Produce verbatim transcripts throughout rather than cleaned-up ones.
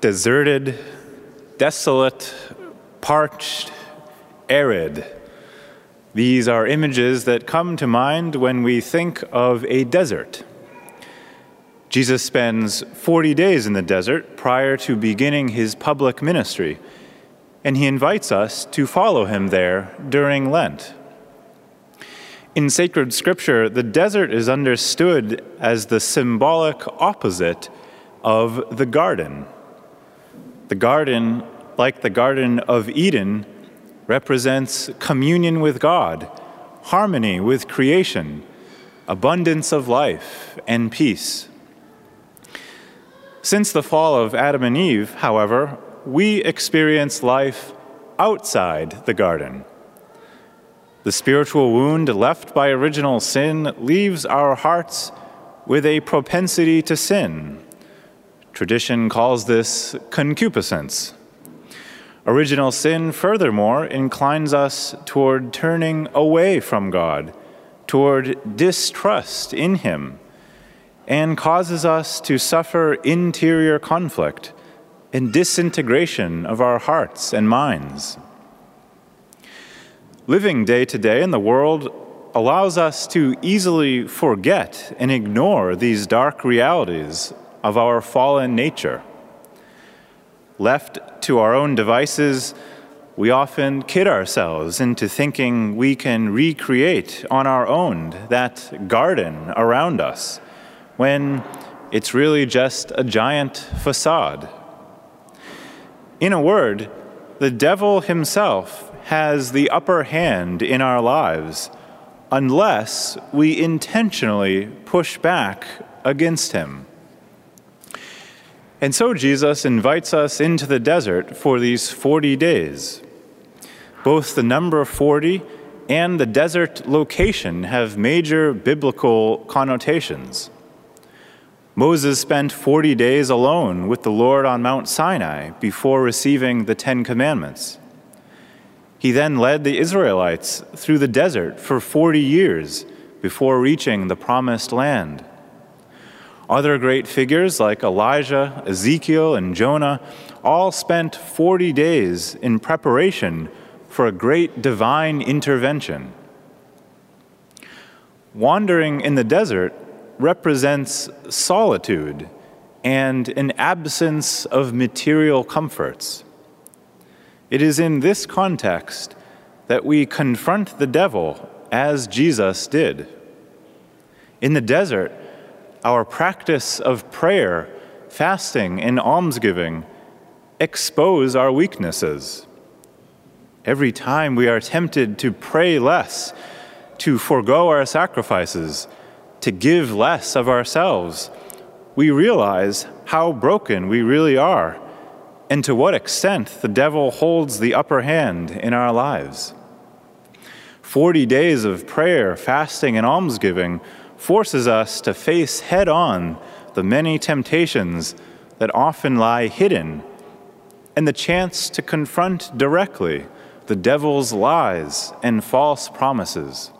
deserted, desolate, parched, arid. These are images that come to mind when we think of a desert. Jesus spends forty days in the desert prior to beginning his public ministry, and he invites us to follow him there during Lent. In sacred scripture, the desert is understood as the symbolic opposite of the garden. The garden, like the Garden of Eden, represents communion with God, harmony with creation, abundance of life, and peace. Since the fall of Adam and Eve, however, we experience life outside the garden. The spiritual wound left by original sin leaves our hearts with a propensity to sin. Tradition calls this concupiscence. Original sin, furthermore, inclines us toward turning away from God, toward distrust in Him, and causes us to suffer interior conflict and disintegration of our hearts and minds. Living day to day in the world allows us to easily forget and ignore these dark realities of our fallen nature. Left to our own devices, we often kid ourselves into thinking we can recreate on our own that garden around us, when it's really just a giant facade. In a word, the devil himself has the upper hand in our lives unless we intentionally push back against him. And so Jesus invites us into the desert for these forty days. Both the number forty and the desert location have major biblical connotations. Moses spent forty days alone with the Lord on Mount Sinai before receiving the Ten Commandments. He then led the Israelites through the desert for forty years before reaching the Promised Land. Other great figures like Elijah, Ezekiel, and Jonah all spent forty days in preparation for a great divine intervention. Wandering in the desert represents solitude and an absence of material comforts. It is in this context that we confront the devil as Jesus did. In the desert, our practice of prayer, fasting, and almsgiving expose our weaknesses. Every time we are tempted to pray less, to forego our sacrifices, to give less of ourselves, we realize how broken we really are and to what extent the devil holds the upper hand in our lives. Forty days of prayer, fasting, and almsgiving forces us to face head-on the many temptations that often lie hidden and the chance to confront directly the devil's lies and false promises.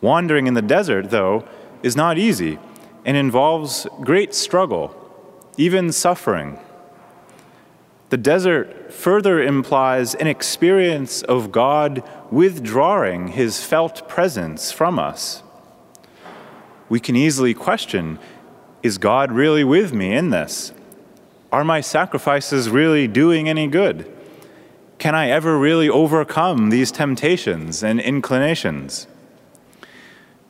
Wandering in the desert, though, is not easy and involves great struggle, even suffering. The desert further implies an experience of God withdrawing his felt presence from us. We can easily question, is God really with me in this? Are my sacrifices really doing any good? Can I ever really overcome these temptations and inclinations?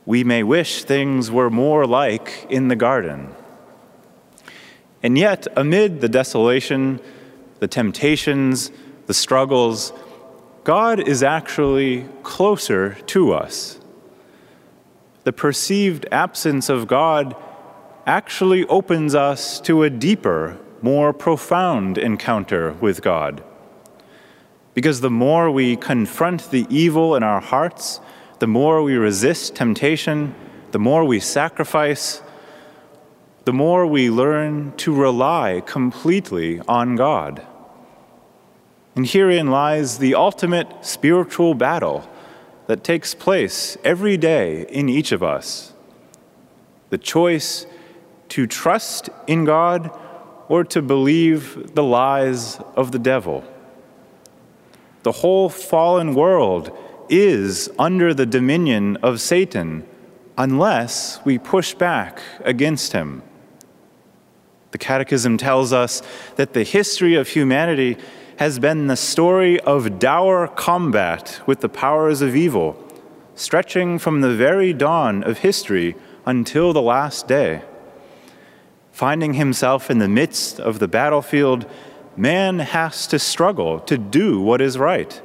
We may wish things were more like in the garden. And yet, amid the desolation, the temptations, the struggles, God is actually closer to us. The perceived absence of God actually opens us to a deeper, more profound encounter with God. Because the more we confront the evil in our hearts, the more we resist temptation, the more we sacrifice, the more we learn to rely completely on God. And herein lies the ultimate spiritual battle that takes place every day in each of us. The choice to trust in God or to believe the lies of the devil. The whole fallen world is under the dominion of Satan unless we push back against him. The Catechism tells us that the history of humanity has been the story of dour combat with the powers of evil, stretching from the very dawn of history until the last day. Finding himself in the midst of the battlefield, man has to struggle to do what is right,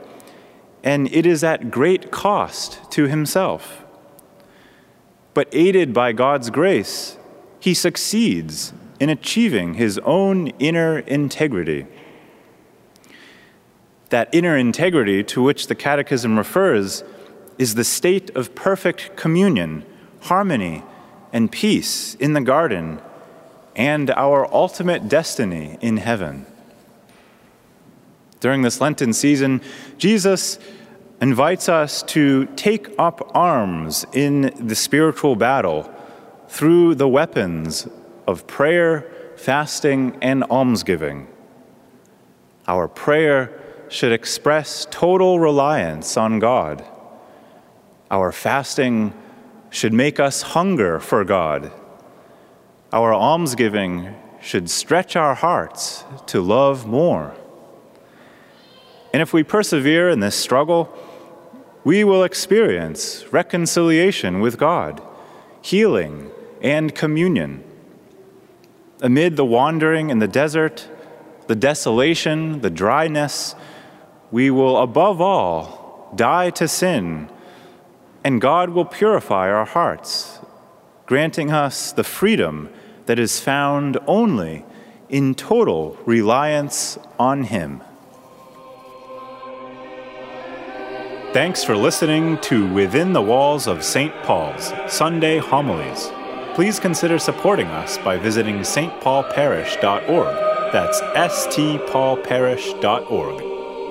and it is at great cost to himself. But aided by God's grace, he succeeds in achieving his own inner integrity. That inner integrity to which the Catechism refers is the state of perfect communion, harmony, and peace in the garden, and our ultimate destiny in heaven. During this Lenten season, Jesus invites us to take up arms in the spiritual battle through the weapons of prayer, fasting, and almsgiving. Our prayer should express total reliance on God. Our fasting should make us hunger for God. Our almsgiving should stretch our hearts to love more. And if we persevere in this struggle, we will experience reconciliation with God, healing, and communion. Amid the wandering in the desert, the desolation, the dryness, we will above all die to sin, and God will purify our hearts, granting us the freedom that is found only in total reliance on Him. Thanks for listening to Within the Walls of Saint Paul's Sunday Homilies. Please consider supporting us by visiting s t paul parish dot org. That's s t paul parish dot org.